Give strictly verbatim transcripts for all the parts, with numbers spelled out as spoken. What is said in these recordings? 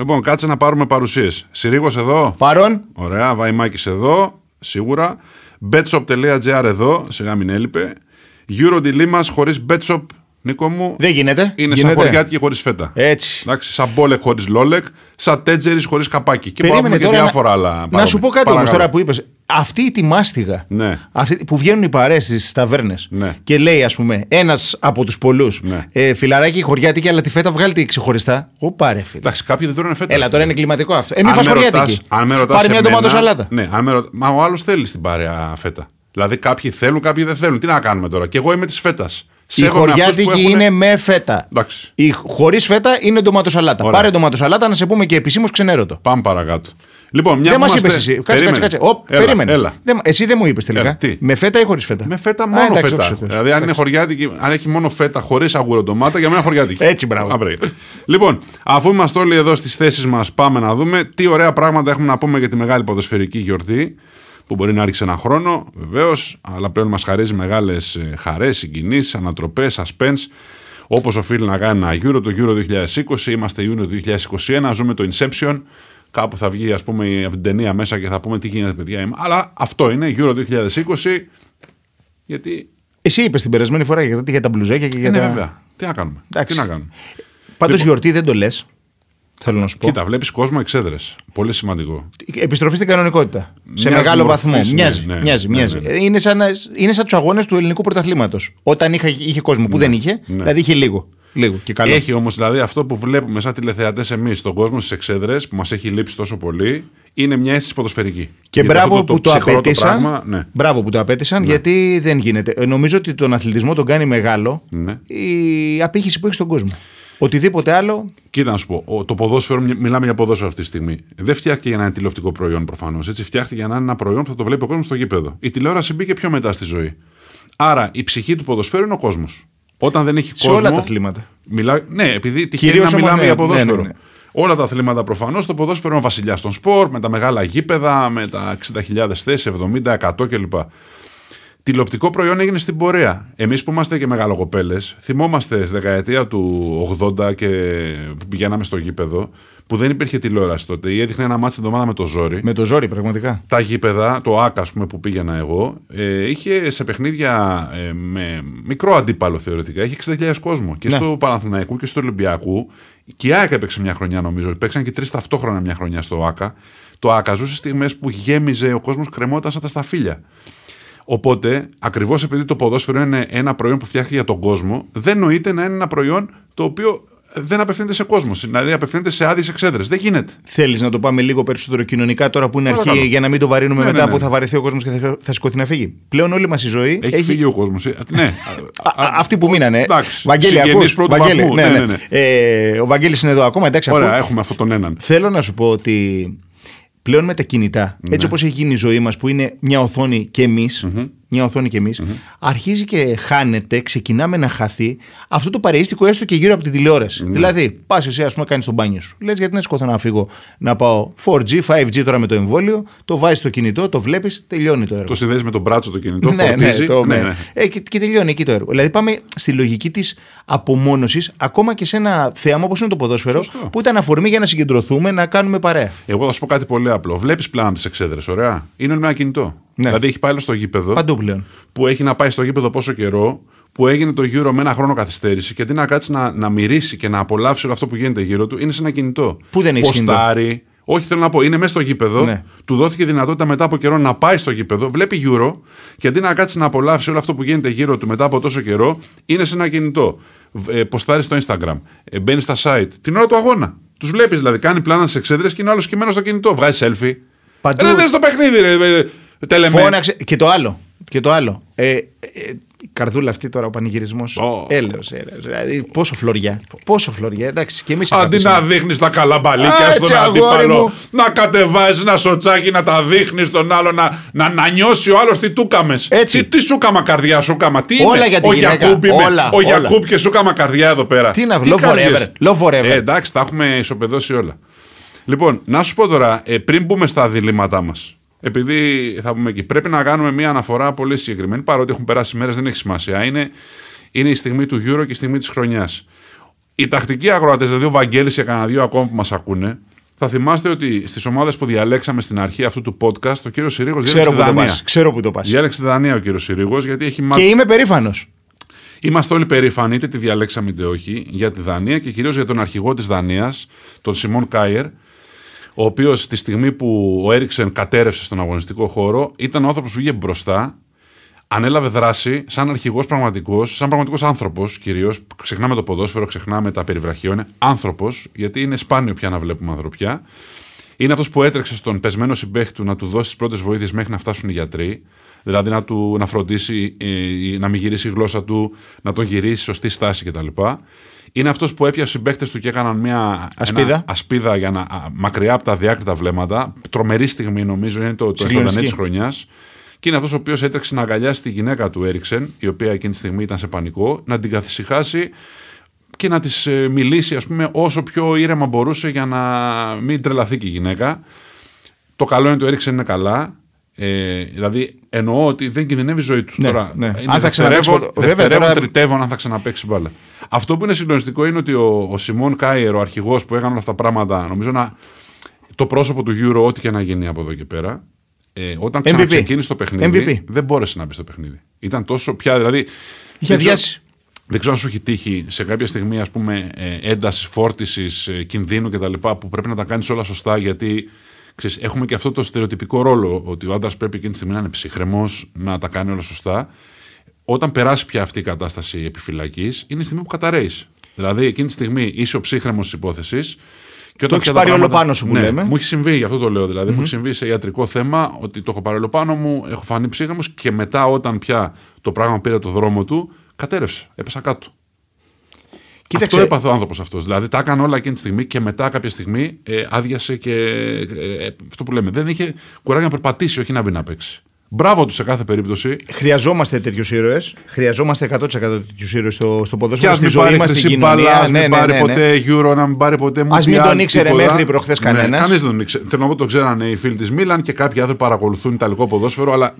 Λοιπόν, κάτσε να πάρουμε παρουσίες. Συρίγος εδώ. Παρόν. Ωραία, Βαϊμάκης εδώ, σίγουρα. Betshop.gr εδώ, σιγά μην έλειπε. EuroDilemas χωρίς Betshop, Νίκο μου. Δεν γίνεται. Είναι γίνεται. Σαν χωριάτικη χωρίς φέτα. Έτσι. Εντάξει, σαν μπόλεκ χωρίς λόλεκ, σαν τέτζερις χωρίς καπάκι. Και πάμε και διάφορα να... άλλα. Να σου πω κάτι όμως τώρα που είπες. Αυτή η τιμάστιγα, ναι. Αυτή που βγαίνουν οι παρέες στις ταβέρνες, ναι. Και λέει, ας πούμε, ένας από τους πολλούς, ναι. ε, Φιλαράκι, χωριάτικη, αλλά τη φέτα βγάλτε ξεχωριστά. Ω πάρε, φίλε. Εντάξει, κάποιοι δεν τρώνε φέτα. Έλα, τώρα είναι κλιματικό αυτό. Ε, μη φας χωριάτικη. Πάρε μια ντομάτοσαλάτα. Ναι, αν με ρωτά... Μα ο άλλος θέλει στην παρέα φέτα. Δηλαδή, κάποιοι θέλουν, κάποιοι δεν θέλουν. Τι να κάνουμε τώρα. Και εγώ είμαι τη φέτα. Η χωριάτικη έχουν... είναι με φέτα. Εντάξει. Η χωρίς φέτα είναι ντομάτοσαλάτα. Ωραία. Πάρε ντομάτοσαλάτα να σε πούμε και επισήμως ξενέρωτο. Πάμε παρακάτω. Λοιπόν, μια δεν μας είμαστε... είπες εσύ. Κάτσε, κάτσε, κάτσε. Ωπ, περίμενε. Έλα. Δεν... Εσύ δεν μου είπες τελικά. Έλα, τι? Με φέτα ή χωρίς φέτα. Με φέτα, μόνο. Α, εντάξει, φέτα. Όξω, δηλαδή, εντάξει. Αν είναι χωριάτικη, αν έχει μόνο φέτα χωρίς αγουροντομάτα, για μένα χωριάτικη. Έτσι, μπράβο. Λοιπόν, αφού είμαστε όλοι εδώ στις θέσεις μας, πάμε να δούμε τι ωραία πράγματα έχουμε να πούμε για τη μεγάλη ποδοσφαιρική γιορτή. Που μπορεί να άρχισε ένα χρόνο, βεβαίως, αλλά πλέον μας χαρίζει μεγάλες χαρές, συγκινήσεις, ανατροπές, suspense, όπως οφείλει να κάνει ένα Euro, το Euro είκοσι είκοσι, είμαστε Ιούνιο είκοσι είκοσι ένα, ζούμε το Inception, κάπου θα βγει, ας πούμε, από την ταινία μέσα και θα πούμε τι γίνεται, παιδιά, αλλά αυτό είναι Euro είκοσι είκοσι, γιατί... Εσύ είπες την περασμένη φορά γιατί για τα μπλουζέκια και για τα... Ναι, βέβαια, τι να κάνουμε, τι να κάνουμε. Πάντως λοιπόν, γιορτή δεν το λες. Θέλω να σου πω. Κοίτα, βλέπεις κόσμο εξέδρες. Πολύ σημαντικό. Επιστροφή στην κανονικότητα. Μιας σε μεγάλο βαθμό. Ναι, μοιάζει. Ναι, μοιάζει, ναι, μοιάζει. Ναι, ναι. Είναι σαν, σαν τους αγώνες του ελληνικού πρωταθλήματος. Όταν είχε, είχε κόσμο που ναι, δεν είχε, ναι. Δηλαδή είχε λίγο. λίγο και καλό. Έχει όμως δηλαδή αυτό που βλέπουμε σαν τηλεθεατές εμείς στον κόσμο στις εξέδρες που μας έχει λείψει τόσο πολύ, είναι μια αίσθηση ποδοσφαιρική. Και μπράβο, το, το που το απέτησαν, το πράγμα, ναι. μπράβο που το απέτησαν, ναι. Γιατί δεν γίνεται. Νομίζω ότι τον αθλητισμό τον κάνει μεγάλο η απήχηση που έχει στον κόσμο. Οτιδήποτε άλλο. Κοίτα να σου πω, το ποδόσφαιρο, μιλάμε για ποδόσφαιρο αυτή τη στιγμή. Δεν φτιάχτηκε για να είναι τηλεοπτικό προϊόν προφανώς. Φτιάχτηκε για να είναι ένα προϊόν που θα το βλέπει ο κόσμος στο γήπεδο. Η τηλεόραση μπήκε πιο μετά στη ζωή. Άρα η ψυχή του ποδοσφαίρου είναι ο κόσμος. Όταν δεν έχει σε κόσμο. Σε όλα τα αθλήματα. Μιλά... Ναι, επειδή τυχαίνει να μιλάμε ναι, για ποδόσφαιρο. Ναι, ναι, ναι. Όλα τα αθλήματα προφανώς. Το ποδόσφαιρο είναι ο βασιλιάς των σπορ, με τα μεγάλα γήπεδα, με τα εξήντα χιλιάδες θέσεις, εβδομήντα, εκατό κλπ. Τηλεοπτικό προϊόν έγινε στην πορεία. Εμείς που είμαστε και μεγαλοκοπέλες, θυμόμαστε στη δεκαετία του ογδόντα και πηγαίναμε στο γήπεδο, που δεν υπήρχε τηλεόραση τότε. Ή έδειχνε ένα μάτσο την εβδομάδα με το ζόρι. Με το ζόρι, πραγματικά. Τα γήπεδα, το ΆΚ, ας πούμε, που πήγαινα εγώ, ε, είχε σε παιχνίδια ε, με μικρό αντίπαλο θεωρητικά. Είχε εξήντα χιλιάδες κόσμο. Και ναι. Στο Παναθηναϊκού και στο Ολυμπιακού. Και η ΆΚ έπαιξε μια χρονιά, νομίζω. Παίξαν και τρεις ταυτόχρονα μια χρονιά στο ΆΚ. Το ΆΚ ζούσε στιγμές που γέμιζε ο κόσμος κρεμόταν σαν τα σταφύλια. Οπότε, ακριβώς επειδή το ποδόσφαιρο είναι ένα προϊόν που φτιάχτηκε για τον κόσμο, δεν νοείται να είναι ένα προϊόν το οποίο δεν απευθύνεται σε κόσμο. Δηλαδή, απευθύνεται σε άδειες εξέδρες. Δεν γίνεται. Θέλεις να το πάμε λίγο περισσότερο κοινωνικά τώρα που είναι Παρακαλώ. αρχή, για να μην το βαρύνουμε ναι, μετά ναι, ναι. που θα βαρεθεί ο κόσμος και θα, θα σηκωθεί να φύγει. Πλέον όλη μας η ζωή. Έχει, έχει... φύγει ο κόσμος. Ναι. Αυτοί που μείνανε. Βαγγέλη, ακούς. Βαγγέλη, ναι, ναι, ναι. Ε, ο Βαγγέλης είναι εδώ ακόμα. Εντάξει, ωραία, έχουμε αυτόν τον έναν. Θέλω να σου πω ότι. Πλέον με τα κινητά, ναι. έτσι όπως έχει γίνει η ζωή μας που είναι μια οθόνη και εμείς, mm-hmm. μια οθόνη και εμείς, mm-hmm. αρχίζει και χάνεται, ξεκινάμε να χαθεί αυτό το παρεΐστικο έστω και γύρω από την τηλεόραση. Mm-hmm. Δηλαδή, πας εσύ, ας πούμε, κάνεις τον μπάνιο σου. Λες, γιατί να σκόθω να φύγω να πάω φορ τζι, φάιβ τζι τώρα με το εμβόλιο, το βάζεις στο κινητό, το βλέπεις, τελειώνει το έργο. Το συνδέεις με τον μπράτσο το κινητό, ναι, φορτίζει. Ναι, το, ναι, ναι. Ε, και, και τελειώνει εκεί το έργο. Δηλαδή, πάμε στη λογική της απομόνωσης, ακόμα και σε ένα θέαμα όπως είναι το ποδόσφαιρο, Σωστό. που ήταν αφορμή για να συγκεντρωθούμε, να κάνουμε παρέα. Εγώ θα σου πω κάτι πολύ απλό. Βλέπεις πλάνα τις εξέδρες, ωραία. Είναι όλο ένα κινητό. Ναι. Δηλαδή έχει πάει στο γήπεδο. Παντού πλέον. Που έχει να πάει στο γήπεδο πόσο καιρό, που έγινε το γύρο με ένα χρόνο καθυστέρηση και αντί να κάτσει να, να μυρίσει και να απολαύσει όλο αυτό που γίνεται γύρω του, είναι σε ένα κινητό. Πού δεν έχει Ποστάρι. Όχι, θέλω να πω, είναι μέσα στο γήπεδο. Ναι. Του δόθηκε δυνατότητα μετά από καιρό να πάει στο γήπεδο, βλέπει Euro και αντί να κάτσει να απολαύσει όλο αυτό που γίνεται γύρω του μετά από τόσο καιρό, είναι σε ένα κινητό. Ε, ποστάρι στο Instagram. Ε, μπαίνει στα site. Την ώρα του αγώνα. Του βλέπει δηλαδή. Κάνει πλάνα στις εξέδρες και είναι άλλο κειμένο στο κινητό. Βγάζει selfie. Παντού. Ε, δες το παιχνίδι, ρε. Φώναξε. Και το άλλο. Και το άλλο. Ε, ε, καρδούλα αυτή τώρα ο πανηγυρισμός. Oh. Έλεος, έλεος. Δηλαδή, πόσο φλωριά. Πόσο φλωριά. Εντάξει, και εμείς αντί να δείχνεις τα καλά μπαλίκια στον αντίπαλο, μου. να κατεβάζεις ένα σοτσάκι, να τα δείχνεις στον άλλο, να, να, να νιώσει ο άλλος τι τούκαμες. Τι, τι σούκαμα καρδιά, σούκαμα. Τι όλα είναι. Για την ο Γιακούπ Ο Γιακούπ και σούκαμα καρδιά εδώ πέρα. Τι να βρει. Ε, εντάξει, τα έχουμε ισοπεδώσει όλα. Λοιπόν, να σου πω τώρα, ε, πριν μπούμε στα διλήμματά μας. Επειδή θα πούμε εκεί, πρέπει να κάνουμε μια αναφορά πολύ συγκεκριμένη. Παρότι έχουν περάσει μέρες, δεν έχει σημασία. Είναι, είναι η στιγμή του Euro και η στιγμή της χρονιάς. Οι τακτικοί αγροατές, δηλαδή ο Βαγγέλης και κανένα δύο ακόμα που μας ακούνε, Θα θυμάστε ότι στις ομάδες που διαλέξαμε στην αρχή αυτού του podcast, ο κύριος Συρίγος διάλεξε τη Δανία. Ξέρω που το πας. Διάλεξε τη Δανία ο κύριος Συρίγος, γιατί έχει μάθει. Και είμαι περήφανος. Είμαστε όλοι περήφανοι, είτε τη διαλέξαμε είτε όχι, για τη Δανία και κυρίως για τον αρχηγό της Δανίας, τον Σιμών Κάιερ, ο οποίος στη στιγμή που ο Έριξεν κατέρευσε στον αγωνιστικό χώρο, ήταν ο άνθρωπος που βγήκε μπροστά, ανέλαβε δράση σαν αρχηγός πραγματικός, σαν πραγματικός άνθρωπος κυρίως. Ξεχνάμε το ποδόσφαιρο, ξεχνάμε τα περιβραχιόνια. Άνθρωπος, γιατί είναι σπάνιο πια να βλέπουμε ανθρωπιά. Είναι αυτός που έτρεξε στον πεσμένο συμπαίχτη του να του δώσει τις πρώτες βοήθειες μέχρι να φτάσουν οι γιατροί. Δηλαδή να, του, να φροντίσει, να μην γυρίσει η γλώσσα του, να τον γυρίσει, σωστή στάση κτλ. Είναι αυτός που έπιασε συμπαίχτες του και έκαναν μια ασπίδα, ασπίδα για να, μακριά από τα διάκριτα βλέμματα. Τρομερή στιγμή, νομίζω, είναι το εξήντα εννέα της χρονιάς. Και είναι αυτός ο οποίος έτρεξε να αγκαλιάσει τη γυναίκα του Έριξεν, η οποία εκείνη τη στιγμή ήταν σε πανικό, να την καθησυχάσει και να της μιλήσει, ας πούμε, όσο πιο ήρεμα μπορούσε για να μην τρελαθεί και η γυναίκα. Το καλό είναι ότι ο Έριξεν είναι καλά. Ε, δηλαδή, εννοώ ότι δεν κινδυνεύει η ζωή του. Ναι, τώρα, ναι. Αν θα ξαναπέξει, δευτερεύω, τριτεύω, αν θα ξαναπέξει μπάλα. Αυτό που είναι συγκλονιστικό είναι ότι ο, ο Σιμών Κάιερ, ο αρχηγός που έκανε όλα αυτά τα πράγματα, νομίζω να, το πρόσωπο του Euro, ό,τι και να γίνει από εδώ και πέρα. Ε, όταν ξαναξεκίνησε το παιχνίδι, εμ βι πι. Δεν μπόρεσε να μπει στο παιχνίδι. Ήταν τόσο πια. Δηλαδή, δεν ξέρω, δεν ξέρω αν σου έχει τύχει σε κάποια στιγμή, ας πούμε, ένταση, φόρτιση, κινδύνου κτλ. Που πρέπει να τα κάνει όλα σωστά, γιατί ξέρεις, έχουμε και αυτό το στερεοτυπικό ρόλο ότι ο άντρας πρέπει εκείνη τη στιγμή να είναι ψύχρεμος, να τα κάνει όλα σωστά. Όταν περάσει πια αυτή η κατάσταση επιφυλακής, είναι η στιγμή που καταραίεις. Δηλαδή, εκείνη τη στιγμή είσαι ο ψύχρεμος της υπόθεσης. Και το έχεις πάρει όλο πάνω σου που ναι, λέμε. Μου έχει συμβεί, γι' αυτό το λέω δηλαδή. Mm-hmm. Μου έχει συμβεί σε ιατρικό θέμα ότι το έχω πάρει όλο πάνω μου, έχω φανεί ψύχρεμος και μετά, όταν πια το πράγμα πήρε το δρόμο του, κατέρευσε. Έπεσα κάτω. Κοίταξε. Αυτό έπαθε ο άνθρωπος αυτός. Δηλαδή τα έκανε όλα εκείνη τη στιγμή και μετά κάποια στιγμή ε, άδειασε και. Ε, ε, αυτό που λέμε. Δεν είχε κουράγιο να περπατήσει, όχι να μπει να παίξει. Μπράβο του σε κάθε περίπτωση. Χρειαζόμαστε τέτοιους ήρωες. Χρειαζόμαστε εκατό τοις εκατό τέτοιους ήρωες στο, στο ποδόσφαιρο. Στη ζωή μας, στην κοινωνία. Ας μην πάρει ποτέ Euro, να μην πάρει ποτέ Mundial. Ας μην τον ήξερε μέχρι προχθές κανένας. Κανείς δεν τον ήξερε. Θέλω να πω, το ξέρανε οι φίλοι της Μίλαν και κάποιοι άνθρωποι παρακολουθούν ιταλικό ποδόσφαιρο, αλλά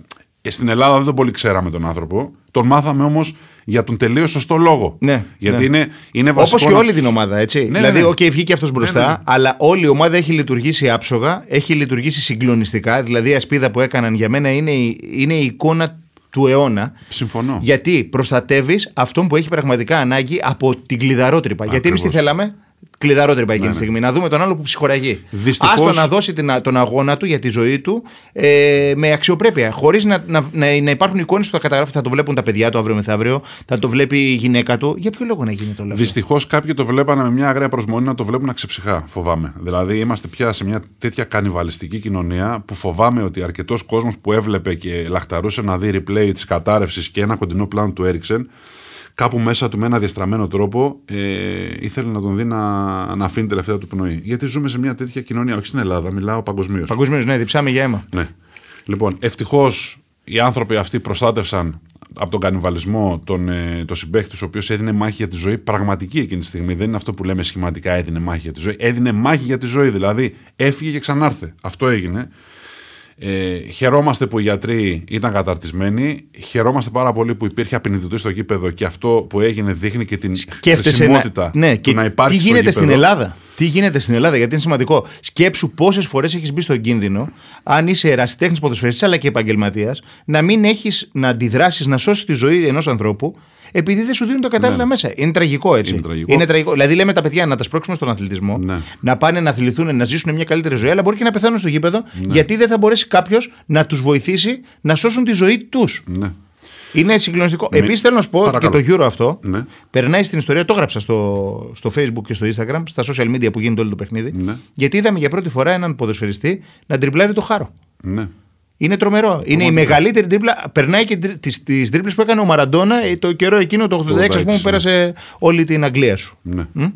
στην Ελλάδα δεν τον πολύ ξέραμε τον άνθρωπο. Τον μάθαμε όμως για τον τελείως σωστό λόγο. Ναι, γιατί ναι. είναι, είναι βασικό. Όπως και όλη την ομάδα, έτσι. Ναι, δηλαδή, οκ, ναι, ναι. okay, βγήκε αυτός μπροστά, ναι, ναι. αλλά όλη η ομάδα έχει λειτουργήσει άψογα, έχει λειτουργήσει συγκλονιστικά. Δηλαδή, η ασπίδα που έκαναν για μένα είναι η, είναι η εικόνα του αιώνα. Συμφωνώ. Γιατί προστατεύεις αυτόν που έχει πραγματικά ανάγκη από την κλειδαρότρυπα. Ακριβώς. Γιατί εμείς τι θέλαμε. Κλειδαρότρυπα εκείνη τη ναι, ναι. στιγμή. Να δούμε τον άλλο που ψυχοραγεί. Δυστυχώς... Άστο να δώσει την, τον αγώνα του για τη ζωή του ε, με αξιοπρέπεια. Χωρίς να, να, να, να υπάρχουν εικόνες που θα καταγράφει, θα το βλέπουν τα παιδιά του αύριο μεθαύριο, θα το βλέπει η γυναίκα του. Για ποιο λόγο να γίνει το λάθος. Δυστυχώς κάποιοι το βλέπανε με μια αγραία προσμονή να το βλέπουν αξιψυχά. Φοβάμαι. Δηλαδή είμαστε πια σε μια τέτοια κανιβαλιστική κοινωνία που φοβάμαι ότι αρκετός κόσμος που έβλεπε και λαχταρούσε να δει replay της κατάρρευσης και ένα κοντινό πλάνο του Έριξεν. Κάπου μέσα του με ένα διαστραμμένο τρόπο ε, ήθελε να τον δει να, να αφήνει τελευταία του πνοή. Γιατί ζούμε σε μια τέτοια κοινωνία, όχι στην Ελλάδα, μιλάω παγκοσμίως. Παγκοσμίως, ναι, διψάμε για αίμα. Ναι. Λοιπόν, ευτυχώς οι άνθρωποι αυτοί προστάτευσαν από τον κανιβαλισμό τον, ε, τον συμπαίχτη, ο οποίος έδινε μάχη για τη ζωή, πραγματική εκείνη τη στιγμή. Δεν είναι αυτό που λέμε σχηματικά έδινε μάχη για τη ζωή. Έδινε μάχη για τη ζωή, δηλαδή έφυγε και ξανάρθε. Αυτό έγινε. Ε, χαιρόμαστε που οι γιατροί ήταν καταρτισμένοι. Χαιρόμαστε πάρα πολύ που υπήρχε απεινιδωτή στο γήπεδο και αυτό που έγινε δείχνει και την χρησιμότητα να... ναι, του να υπάρχει. Τι γίνεται στο στην Ελλάδα. Τι γίνεται στην Ελλάδα, γιατί είναι σημαντικό. Σκέψου πόσες φορές έχεις μπει στον κίνδυνο, αν είσαι ερασιτέχνης, ποδοσφαιριστής αλλά και επαγγελματίας, να μην έχεις να αντιδράσεις, να σώσεις τη ζωή ενός ανθρώπου, επειδή δεν σου δίνουν τα κατάλληλα ναι. μέσα. Είναι τραγικό έτσι. Είναι τραγικό. Είναι τραγικό. Δηλαδή, λέμε τα παιδιά να τα σπρώξουμε στον αθλητισμό, ναι. να πάνε να αθληθούν, να ζήσουν μια καλύτερη ζωή, αλλά μπορεί και να πεθάνουν στο γήπεδο, ναι. γιατί δεν θα μπορέσει κάποιος να τους βοηθήσει να σώσουν τη ζωή τους. Ναι. Είναι συγκλονιστικό. Μη... Επίσης, θέλω να σου πω παρακαλώ. Και το Euro αυτό ναι. περνάει στην ιστορία. Το έγραψα στο, στο Facebook και στο Instagram, στα social media που γίνεται όλο το παιχνίδι. Ναι. Γιατί είδαμε για πρώτη φορά έναν ποδοσφαιριστή να τριπλάρει το χάρο. Ναι. Είναι τρομερό. Είναι Ομαντικά. Η μεγαλύτερη τρίπλα. Περνάει και τις τρίπλες που έκανε ο Μαραντόνα το καιρό εκείνο το ογδόντα έξι, που μου πέρασε όλη την Αγγλία σου. Ναι. Mm?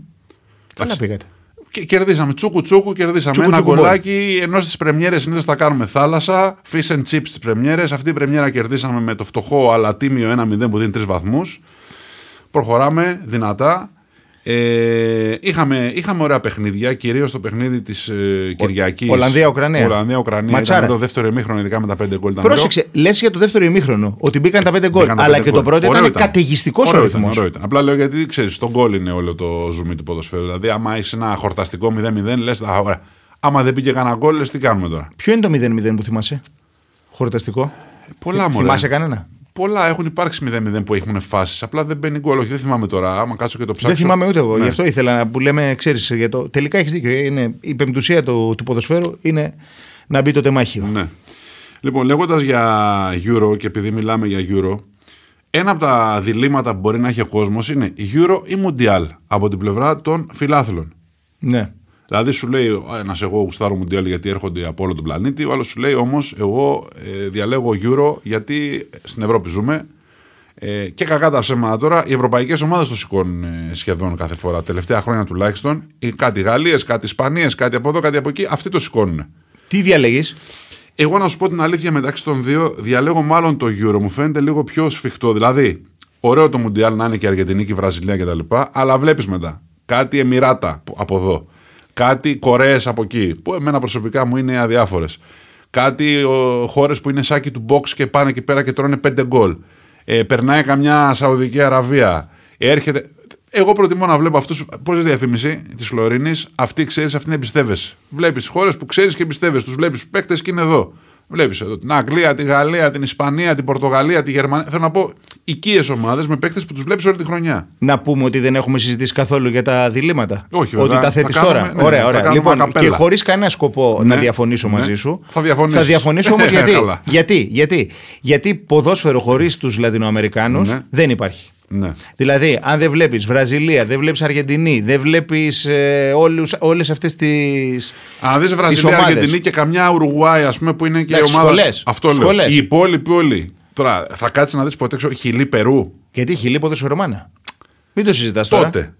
Καλά πήγατε. Και κερδίσαμε. Τσούκου τσούκου, κερδίσαμε. Τσούκου, ένα γκολάκι. Ενώ στις πρεμιέρες συνήθως τα κάνουμε θάλασσα. Fish and chips στις πρεμιέρες. Αυτή η πρεμιέρα κερδίσαμε με το φτωχό αλλά τίμιο ένα μηδέν που δίνει τρεις βαθμούς. Προχωράμε δυνατά. Ε, είχαμε, είχαμε ωραία παιχνίδια, κυρίως το παιχνίδι της ε, Κυριακής. Ολλανδία-Ουκρανία. Ολλανδία-Ουκρανία. Ήταν το δεύτερο ημίχρονο, ειδικά με τα πέντε γκολ. Πρόσεξε, λες για το δεύτερο ημίχρονο ότι μπήκαν ε, τα πέντε γκολ. Αλλά και το πρώτο ήταν καταιγιστικός ο ρυθμός. Απλά λέω γιατί ξέρεις, το γκολ είναι όλο το ζουμί του ποδοσφαίρου. Δηλαδή, άμα έχεις ένα χορταστικό μηδέν μηδέν, λες. Α, ωραία. Άμα δεν πήγε κανένα γκολ, τι κάνουμε τώρα. Ποιο είναι το μηδέν μηδέν που θυμάσαι? Χορταστικό. Πολλά μου. Θυμάσαι κανένα? Πολλά έχουν υπάρξει μηδέν μηδέν που έχουν φάσεις. Απλά δεν μπαίνει γκολ. Όχι, δεν θυμάμαι τώρα. Άμα κάτσω και το ψάξω. Δεν θυμάμαι ούτε εγώ. Ναι. Γι' αυτό ήθελα να που λέμε, ξέρεις. Το... Τελικά έχεις δίκιο. Είναι... Η πεμπτουσία του, του ποδοσφαίρου είναι να μπει το τεμάχιο. Ναι. Λοιπόν, λέγοντας για Euro και επειδή μιλάμε για Euro, ένα από τα διλήμματα που μπορεί να έχει ο κόσμος είναι Euro ή Mundial από την πλευρά των φιλάθλων. Ναι. Δηλαδή σου λέει ένας, εγώ γουστάρω Μουντιάλ γιατί έρχονται από όλο τον πλανήτη. Ο άλλος σου λέει όμως εγώ ε, διαλέγω Euro γιατί στην Ευρώπη ζούμε. Ε, και κακά τα ψέματα τώρα, οι ευρωπαϊκές ομάδες το σηκώνουν ε, σχεδόν κάθε φορά. Τελευταία χρόνια τουλάχιστον. Ε, κάτι Γαλλίες, κάτι Ισπανίες, κάτι από εδώ, κάτι από εκεί. Αυτοί το σηκώνουν. Τι διαλέγεις? Εγώ να σου πω την αλήθεια, μεταξύ των δύο διαλέγω μάλλον το Euro. Μου φαίνεται λίγο πιο σφιχτό. Δηλαδή, ωραίο το Μουντιάλ να είναι και Αργεντινή και Βραζιλία κτλ. Αλλά βλέπεις μετά κάτι Εμιράτα από εδώ. Κάτι Κορέες από εκεί, που εμένα προσωπικά μου είναι αδιάφορες. Κάτι χώρες που είναι σάκι του box και πάνε εκεί πέρα και τρώνε πέντε γκολ. Ε, περνάει καμιά Σαουδική Αραβία. Έρχεται. Εγώ προτιμώ να βλέπω αυτούς. Πώς είναι η διαφήμιση της Λωρίνης? Αυτή ξέρεις, αυτήν εμπιστεύεσαι. Βλέπεις χώρες που ξέρεις και εμπιστεύεσαι. Τους βλέπεις τους παίκτες και είναι εδώ. Βλέπεις εδώ την Αγγλία, τη Γαλλία, την Ισπανία, την Πορτογαλία, τη Γερμανία. Θέλω να πω οικίες ομάδες με παίκτες που τους βλέπεις όλη τη χρονιά. Να πούμε ότι δεν έχουμε συζητήσει καθόλου για τα διλήμματα. Όχι, βέβαια. Ότι τα θέτεις τώρα. Κάνουμε, ναι, ωραία, ωραία. Λοιπόν, ακαπέλα. Και χωρίς κανένα σκοπό ναι, να διαφωνήσω ναι, μαζί ναι, σου. Θα διαφωνήσω. Θα διαφωνήσω όμως γιατί, γιατί, γιατί, γιατί ποδόσφαιρο χωρίς τους Λατινοαμερικάνους ναι, δεν υπάρχει. Ναι. Δηλαδή, αν δεν βλέπεις Βραζιλία, δεν βλέπεις Αργεντινή, δεν βλέπεις ε, όλους, όλες αυτές τις. Αν δεις Βραζιλία, Αργεντινή και καμιά Ουρουγουάη, ας πούμε, που είναι και εντάξει, η ομάδα. Σχολές, αυτό σχολές. Λέω. Οι υπόλοιποι όλοι. Τώρα, θα κάτσεις να δεις ποτέ Χιλή Περού. Γιατί Χιλή ποδοσφαιρομάνα. Μην το συζητάς τώρα. Τότε.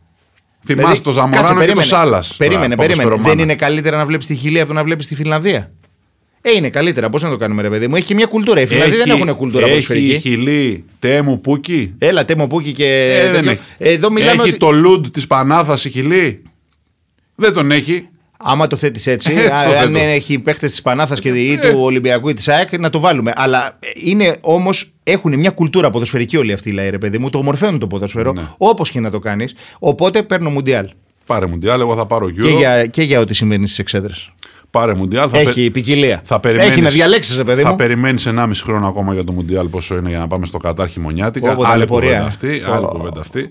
Θυμάσαι δηλαδή, το Ζαμοράνο και το Σάλλας. Περίμενε, τώρα, περίμενε. Δεν είναι καλύτερα να βλέπεις τη Χιλή από το να βλέπεις τη Φινλανδία? Ε, είναι καλύτερα. Πώς να το κάνουμε, ρε παιδί μου. Έχει και μια κουλτούρα. Οι Φιλανδοί δεν έχουν κουλτούρα ποδοσφαιρική. Έχει Χιλή, Τέμου Πούκι. Έλα, Τέμου Πούκι και. Ε, δεν έχει. Εδώ μιλάμε έχει ότι... το Λουντ της Πανάθας η Χιλή. Δεν τον έχει. Άμα το θέτεις έτσι. έτσι αν έχει παίχτες της Πανάθας και ή του Ολυμπιακού ή της ΑΕΚ, να το βάλουμε. Αλλά είναι όμως. Έχουν μια κουλτούρα ποδοσφαιρική όλοι αυτοί οι λαοί, ρε παιδί μου. Το ομορφαίνουν το ποδοσφαιρό. Ναι. Όπως και να το κάνεις. Οπότε παίρνω Μουντιάλ. Πάρε Μουντιάλ, εγώ θα πάρω Euro. Και για ό,τι συμβαίνει στις εξέδρες. Πάρε Μουντιάλ. Έχει πε... ποικιλία. Θα έχει να διαλέξεις, ρε παιδί μου. Θα περιμένεις ενάμιση χρόνο ακόμα για το Μουντιάλ, πόσο είναι για να πάμε στο Κατάρ χειμωνιάτικα. Oh, άλλη κουβέντα αυτή, oh. άλλη κουβέντα αυτή.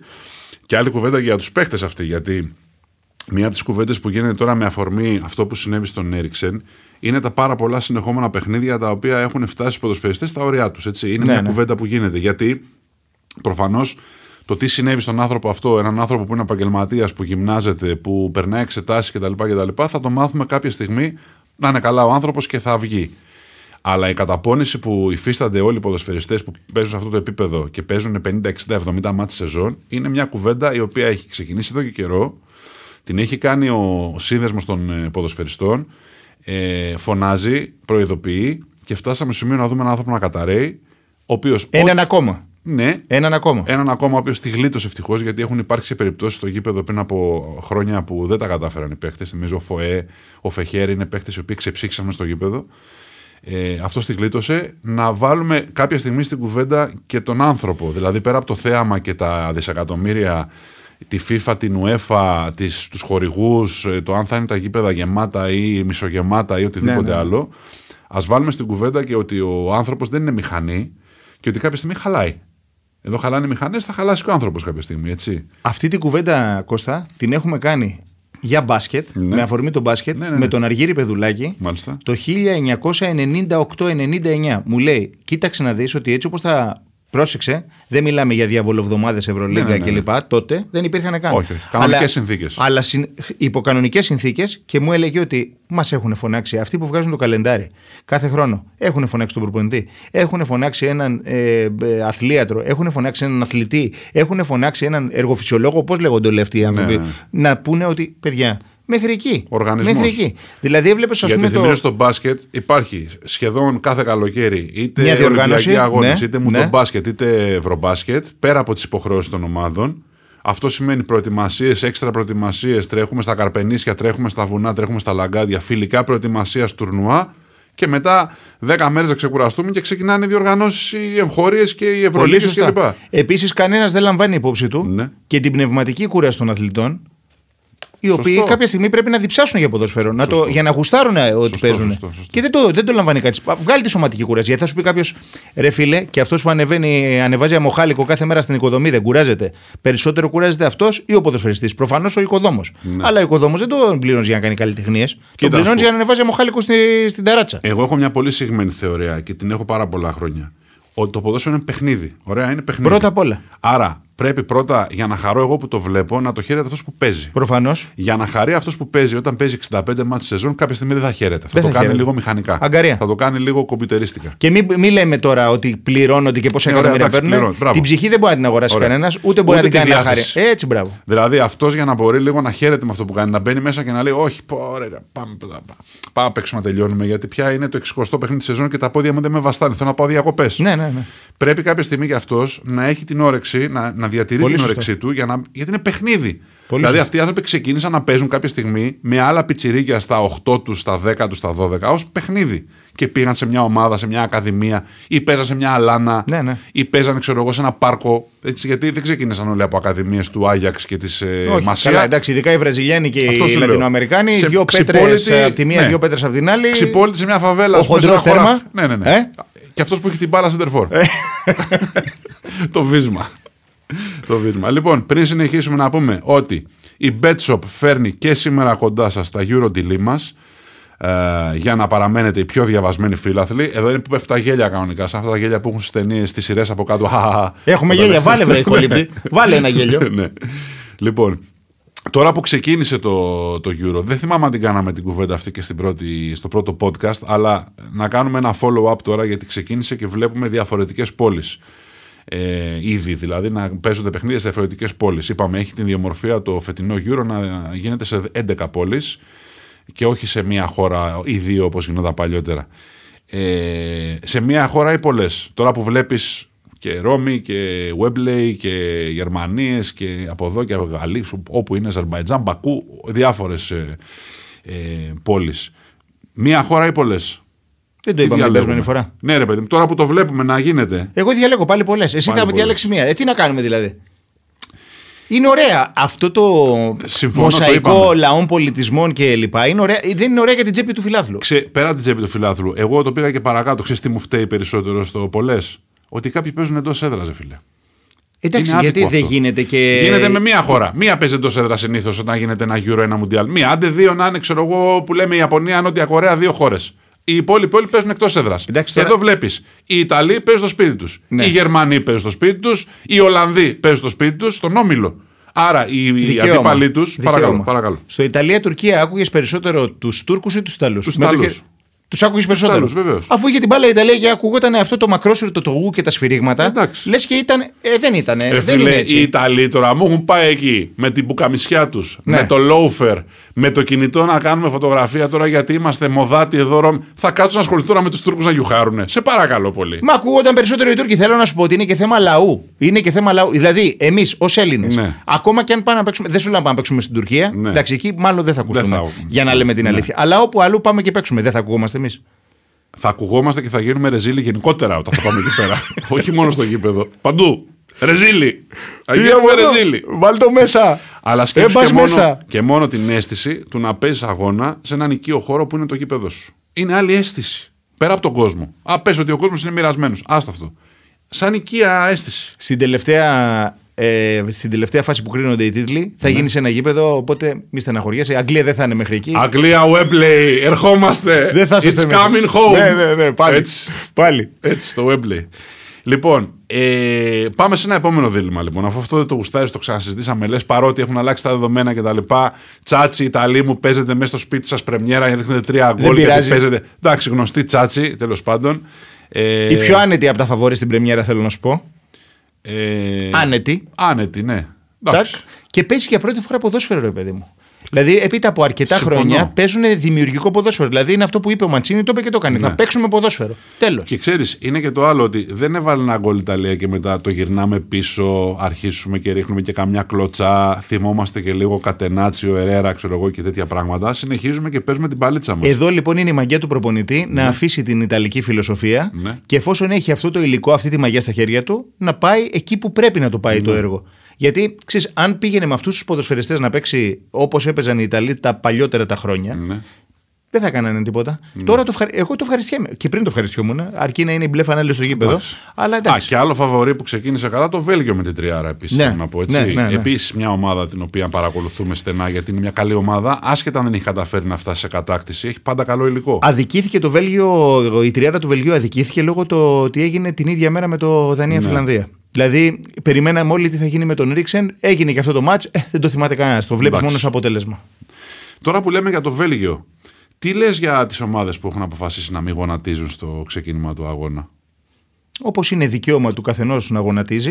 Και άλλη κουβέντα για τους παίχτες αυτή. Γιατί μία από τις κουβέντες που γίνεται τώρα με αφορμή αυτό που συνέβη στον Έριξεν είναι τα πάρα πολλά συνεχόμενα παιχνίδια τα οποία έχουν φτάσει στους ποδοσφαιριστές στα όρια τους. Είναι ναι, μια ναι. κουβέντα που γίνεται. Γιατί προφανώς το τι συνέβη στον άνθρωπο αυτό, έναν άνθρωπο που είναι επαγγελματίας, που γυμνάζεται, που περνάει εξετάσεις κτλ., θα το μάθουμε κάποια στιγμή να είναι καλά ο άνθρωπος και θα βγει. Αλλά η καταπώνηση που υφίστανται όλοι οι ποδοσφαιριστές που παίζουν σε αυτό το επίπεδο και παίζουν πενήντα, εξήντα, εβδομήντα μάτς σεζόν είναι μια κουβέντα η οποία έχει ξεκινήσει εδώ και καιρό. Την έχει κάνει ο σύνδεσμος των ποδοσφαιριστών. Ε, φωνάζει, προειδοποιεί και φτάσαμε στο σημείο να δούμε έναν άνθρωπο να καταρρέει. Έναν ακόμα. Ναι, έναν ακόμα. Έναν ακόμα, ο οποίος τη γλίτωσε ευτυχώς, γιατί έχουν υπάρξει περιπτώσεις στο γήπεδο πριν από χρόνια που δεν τα κατάφεραν οι παίχτες. Θυμίζω ο Φοέ, ο Φεχέρι είναι παίχτες οι οποίοι ξεψύχησαν στο γήπεδο. Ε, αυτός τη γλίτωσε. Να βάλουμε κάποια στιγμή στην κουβέντα και τον άνθρωπο. Δηλαδή πέρα από το θέαμα και τα δισεκατομμύρια, τη FIFA, την UEFA, τις, τους χορηγούς, το αν θα είναι τα γήπεδα γεμάτα ή μισογεμάτα ή οτιδήποτε ναι, ναι. άλλο. Ας βάλουμε στην κουβέντα και ότι ο άνθρωπος δεν είναι μηχανή και ότι κάποια στιγμή χαλάει. Εδώ χαλάνε οι μηχανές, θα χαλάσει και ο άνθρωπος κάποια στιγμή, έτσι. Αυτή την κουβέντα, Κώστα, την έχουμε κάνει για μπάσκετ, ναι. με αφορμή το μπάσκετ, ναι, ναι, ναι. με τον Αργύρη Πεδουλάκη, μάλιστα. το χίλια εννιακόσια ενενήντα οκτώ ενενήντα εννιά. Μου λέει, κοίταξε να δεις ότι έτσι όπως θα πρόσεξε, δεν μιλάμε για διαβολοβδομάδες, Ευρωλίγκα ναι, ναι, ναι. κλπ. Τότε δεν υπήρχαν καν. Όχι, κανονικές συνθήκες. Αλλά, αλλά συν, υποκανονικές συνθήκες και μου έλεγε ότι μας έχουν φωνάξει αυτοί που βγάζουν το καλεντάρι κάθε χρόνο. Έχουν φωνάξει τον προπονητή, έχουν φωνάξει έναν ε, αθλίατρο, έχουν φωνάξει έναν αθλητή, έχουν φωνάξει έναν εργοφυσιολόγο. Πώς λέγονται όλοι αυτοί οι άνθρωποι, ναι, ναι. να πούνε ότι παιδιά. Μέχρι εκεί. Οργανισμός. Μέχρι εκεί. Δηλαδή, έβλεπες, ας πούμε. Γιατί θυμίζω το... στο μπάσκετ υπάρχει σχεδόν κάθε καλοκαίρι είτε Ολυμπιακοί αγώνες, ναι, είτε μουντομπάσκετ, ναι. είτε ευρωμπάσκετ, πέρα από τις υποχρεώσεις των ομάδων. Αυτό σημαίνει προετοιμασίες, έξτρα προετοιμασίες. Τρέχουμε στα καρπενίσια, τρέχουμε στα βουνά, τρέχουμε στα λαγκάδια. Φιλικά προετοιμασίας τουρνουά. Και μετά δέκα μέρες να ξεκουραστούμε και ξεκινάνε οι διοργανώσεις, οι εγχώριες και οι ευρωλίγες κλπ. Επίσης, κανένας δεν λαμβάνει υπόψη του ναι. και την πνευματική κούραση των αθλητών. οι σωστό. Οποίοι κάποια στιγμή πρέπει να διψάσουν για ποδόσφαιρο, να το, για να γουστάρουν ότι σωστό, παίζουν. Σωστό, σωστό. Και δεν το, δεν το λαμβάνει κάτι. Βγάλει τη σωματική κούραση. Γιατί θα σου πει κάποιο, ρε φίλε, και αυτό που ανεβαίνει, ανεβάζει αμοχάλικο κάθε μέρα στην οικοδομή δεν κουράζεται. Περισσότερο κουράζεται αυτό ή ο ποδοσφαιριστής. Προφανώς ο οικοδόμος. Ναι. Αλλά ο οικοδόμος δεν τον πληρώνει για να κάνει καλλιτεχνίες. Τον πληρώνει για να ανεβάζει αμοχάλικο στη, στην ταράτσα. Εγώ έχω μια πολύ συγμένη θεωρία και την έχω πάρα πολλά χρόνια. Ότι το ποδόσφαιρο είναι παιχνίδι. Ωραία, είναι παιχνίδι. Πρώτα απ' όλα. Άρα πρέπει πρώτα για να χαρώ εγώ που το βλέπω να το χαίρεται αυτός που παίζει. Προφανώς. Για να χαρεί αυτός που παίζει, όταν παίζει εξήντα πέντε μάτς σεζόν, κάποια στιγμή δεν θα χαίρεται. Θα, θα το κάνει χαίρεται. Λίγο μηχανικά. Αγκαρία. Θα το κάνει λίγο κομπιουτερίστικα. Και μην μη λέμε τώρα ότι πληρώνονται και πόσα εκατομμύρια παίρνουν. Την ψυχή δεν μπορεί να την αγοράσει κανένας, ούτε μπορεί ούτε να την κάνει να χαρεί. Έτσι, μπράβο. Δηλαδή αυτός για να μπορεί λίγο να χαίρεται με αυτό που κάνει, να μπαίνει μέσα και να λέει: όχι, ωραία, πάμε, πάμε, πάμε παίξουμε να τελειώνουμε. Γιατί πια είναι το εξηκοστό παιχνίδι τη σεζόν και τα πόδια μου δεν με βαστάνε. Θέλω να πάω διακοπές. Πρέπει κάποια στιγμή και αυτός να έχει την όρεξη να. Να διατηρεί πολύ την όρεξή του για να... γιατί είναι παιχνίδι. Πολύ δηλαδή, αυτοί οι άνθρωποι ξεκίνησαν να παίζουν κάποια στιγμή με άλλα πιτσιρίκια στα οκτώ του, στα δέκα του, στα δώδεκα ως παιχνίδι. Και πήγαν σε μια ομάδα, σε μια ακαδημία ή παίζαν σε μια αλάνα ναι, ναι. ή παίζαν, ξέρω εγώ, σε ένα πάρκο. Έτσι, γιατί δεν ξεκίνησαν όλοι από ακαδημίες του Άγιαξ και τη ε, Μασία. Καλά, εντάξει, ειδικά οι Βραζιλιάνοι και αυτό οι Λατινοαμερικάνοι. Δύο πέτρες από τη μία, ναι. δύο πέτρες από την άλλη. Ξυπόλητη σε μια φαβέλα. Ο χοντρός τέρμα. Ναι, ναι, ναι. Ε? Και αυτό που έχει την μπάλα σεντερφόρ. Το βίσμα. Το βήμα. Λοιπόν, πριν συνεχίσουμε να πούμε ότι η Betshop φέρνει και σήμερα κοντά σας τα EuroDilemas ε, για να παραμένετε οι πιο διαβασμένοι φίλαθλοι. Εδώ είναι που πέφτουν τα γέλια κανονικά, σαν αυτά τα γέλια που έχουν στις ταινίες, στις σειρές από κάτω. Έχουμε γέλια, βάλε βρε κολύπτη, βάλε ένα γέλιο. Ναι. Λοιπόν, τώρα που ξεκίνησε το, το Euro, δεν θυμάμαι αν την κάναμε την κουβέντα αυτή και στην πρώτη, στο πρώτο podcast, αλλά να κάνουμε ένα follow-up τώρα γιατί ξεκίνησε και βλέπουμε διαφορετικές πόλεις. Ε, ήδη δηλαδή να παίζονται παιχνίδια σε διαφορετικές πόλεις. Είπαμε έχει την διαμορφία το φετινό Euro να γίνεται σε έντεκα πόλεις και όχι σε μία χώρα ή δύο όπως γινόταν παλιότερα. Ε, σε μία χώρα ή πολλές. Τώρα που βλέπεις και Ρώμη και Γουέμπλεϊ και Γερμανίες και από εδώ και από Γαλλία, όπου είναι Αζερμπαϊτζάν, Μπακού, διάφορες ε, ε, πόλεις. Μία χώρα ή πολλές. Δεν το είπαμε την προηγούμενη φορά. Ναι, ρε παιδί μου, τώρα που το βλέπουμε να γίνεται. Εγώ διαλέγω πάλι πολλές. Εσύ θα διαλέξει μία. Ε, τι να κάνουμε δηλαδή. Είναι ωραία αυτό το συμφωνώ, μοσαϊκό το λαών πολιτισμών και λοιπά. Είναι ωραία. Δεν είναι ωραία για την τσέπη του φιλάθλου. Ξε, πέρα από την τσέπη του φιλάθλου, εγώ το πήγα και παρακάτω. Ξέρεις τι μου φταίει περισσότερο στο πολλές. Ότι κάποιοι παίζουν εντός έδρας, φίλε. Εντάξει, γιατί δεν γίνεται και. Γίνεται με μία χώρα. Μία παίζει εντός έδρας συνήθως όταν γίνεται ένα Euro, ένα Μουντιάλ. Μία, άντε δύο να είναι, ξέρω εγώ, που λέμε Ιαπωνία, Νότια Κορέα, δύο χώρες. Οι υπόλοιποι όλοι παίζουν εκτός έδρας. Εντάξει, τώρα... Εδώ βλέπεις. Οι Ιταλοί παίζουν στο σπίτι τους. Ναι. Οι Γερμανοί παίζουν στο σπίτι τους. Οι Ολλανδοί παίζουν στο σπίτι τους, στον Όμιλο. Άρα οι, οι αντίπαλοι τους. Παρακαλώ, παρακαλώ. Στο Ιταλία-Τουρκία άκουγες περισσότερο τους Τούρκους ή τους Ιταλούς? Τους Ιταλούς. Τους άκουγες περισσότερο. Ιταλούς, αφού είχε την μπάλα η Ιταλία και ακούγόταν αυτό το μακρόσυρτο το γου και τα σφυρίγματα. Εντάξει. Λες και ήταν. Ε, δεν ήταν. Ε, δεν φίλε, είναι έτσι. Οι Ιταλοί τώρα μου έχουν πάει εκεί με την πουκαμισιά τους, ναι. με το loafer, με το κινητό να κάνουμε φωτογραφία τώρα γιατί είμαστε μοδάτοι εδώ. Ρο... Θα κάτσουν να ασχοληθούν με τους Τούρκους να γιουχάρουνε. Σε παρακαλώ πολύ. Μα ακούγονταν περισσότερο οι Τούρκοι. Θέλω να σου πω ότι είναι και θέμα λαού. Είναι και θέμα λαού. Δηλαδή, εμείς ως Έλληνες, ναι. ακόμα και αν πάμε να παίξουμε. Δεν σου λέω να πάμε να παίξουμε στην Τουρκία. Ναι. Εντάξει, εκεί μάλλον δεν θα ακούσουμε. Για να λέμε την αλήθεια. Αλλά όπου αλλού πάμε και παίξουμε, δεν θα ακουγόμαστε. Εμείς. Θα ακουγόμαστε και θα γίνουμε ρεζίλοι γενικότερα όταν θα πάμε εκεί πέρα. Όχι μόνο στο γήπεδο. Παντού. Ρεζίλοι. Αγγέλουμε ρεζίλοι. Βάλ το μέσα. Αλλά σκέψου και, μέσα. Και μόνο την αίσθηση του να παίζεις αγώνα σε έναν οικείο χώρο που είναι το γήπεδο σου. Είναι άλλη αίσθηση. Πέρα από τον κόσμο. Α, πες ότι ο κόσμος είναι μοιρασμένος. Άστο αυτό. Σαν οικία αίσθηση. Στην τελευταία. Ε, στην τελευταία φάση που κρίνονται οι τίτλοι, θα ναι. γίνει σε ένα γήπεδο, οπότε μη στεναχωριέσαι. Αγγλία δεν θα είναι μέχρι εκεί. Αγγλία, Wembley, ερχόμαστε. Δεν θα It's coming home. Ναι, ναι, ναι, πάλι. Έτσι, πάλι. Έτσι στο Wembley. Λοιπόν, ε, πάμε σε ένα επόμενο δίλημμα. Λοιπόν. Αφού αυτό δεν το γουστάρεις, το ξανασυζητήσαμε. Λες παρότι έχουν αλλάξει τα δεδομένα κτλ. Τσάτσι, Ιταλή μου, παίζετε μέσα στο σπίτι σας πρεμιέρα και ρίχνετε τρία γκολ. Παίζετε. Εντάξει, γνωστή Τσάτσι, τέλος πάντων. Ε, η πιο άνετη από τα φαβόρη στην πρεμιέρα, θέλω να σου πω. Ε... Άνετη. Άνετη, ναι. Και παίζει για πρώτη φορά ποδόσφαιρο, ρε παιδί μου. Δηλαδή, επίτα από αρκετά συμφωνώ. Χρόνια παίζουν δημιουργικό ποδόσφαιρο. Δηλαδή, είναι αυτό που είπε ο Μαντσίνη, το είπε και το κάνει. Ναι. Θα παίξουμε ποδόσφαιρο. Τέλος. Και ξέρεις, είναι και το άλλο ότι δεν έβαλε ένα γκολ Ιταλία και μετά το γυρνάμε πίσω, αρχίσουμε και ρίχνουμε και καμιά κλωτσά. Θυμόμαστε και λίγο Κατενάτσιο, Ερέρα, ξέρω εγώ και τέτοια πράγματα. Συνεχίζουμε και παίζουμε την παλίτσα μας. Εδώ λοιπόν είναι η μαγιά του προπονητή ναι. να αφήσει την ιταλική φιλοσοφία ναι. και εφόσον έχει αυτό το υλικό, αυτή τη μαγιά στα χέρια του, να πάει εκεί που πρέπει να το πάει ναι. το έργο. Γιατί ξέρεις, αν πήγαινε με αυτούς τους ποδοσφαιριστές να παίξει όπως έπαιζαν οι Ιταλοί τα παλιότερα τα χρόνια, ναι. δεν θα έκανανε τίποτα. Ναι. Τώρα το ευχαρι... εγώ το ευχαριστιέμαι. Και πριν το ευχαριστιόμουν, αρκεί να είναι η μπλε φανέλη στο γήπεδο. Εντάξει. Αλλά εντάξει. Α, και άλλο φαβορί που ξεκίνησε καλά, το Βέλγιο με την Τριάρα επίσης. Ναι. Να πω, έτσι. Ναι, ναι, ναι. Επίσης μια ομάδα την οποία παρακολουθούμε στενά, γιατί είναι μια καλή ομάδα, άσχετα αν δεν έχει καταφέρει να φτάσει σε κατάκτηση, έχει πάντα καλό υλικό. Αδικήθηκε το Βέλγιο, η Τριάρα του Βελγίου αδικήθηκε λόγω το ότι έγινε την ίδια μέρα με το Δανία-Φιλανδία. Ναι. Δηλαδή, περιμέναμε όλοι τι θα γίνει με τον Ρίξεν, έγινε και αυτό το match, ε, δεν το θυμάται κανένας. Το βλέπει μόνο σε αποτέλεσμα. Τώρα που λέμε για το Βέλγιο, τι λες για τις ομάδες που έχουν αποφασίσει να μην γονατίζουν στο ξεκίνημα του αγώνα? Όπως είναι δικαίωμα του καθενός να γονατίζει,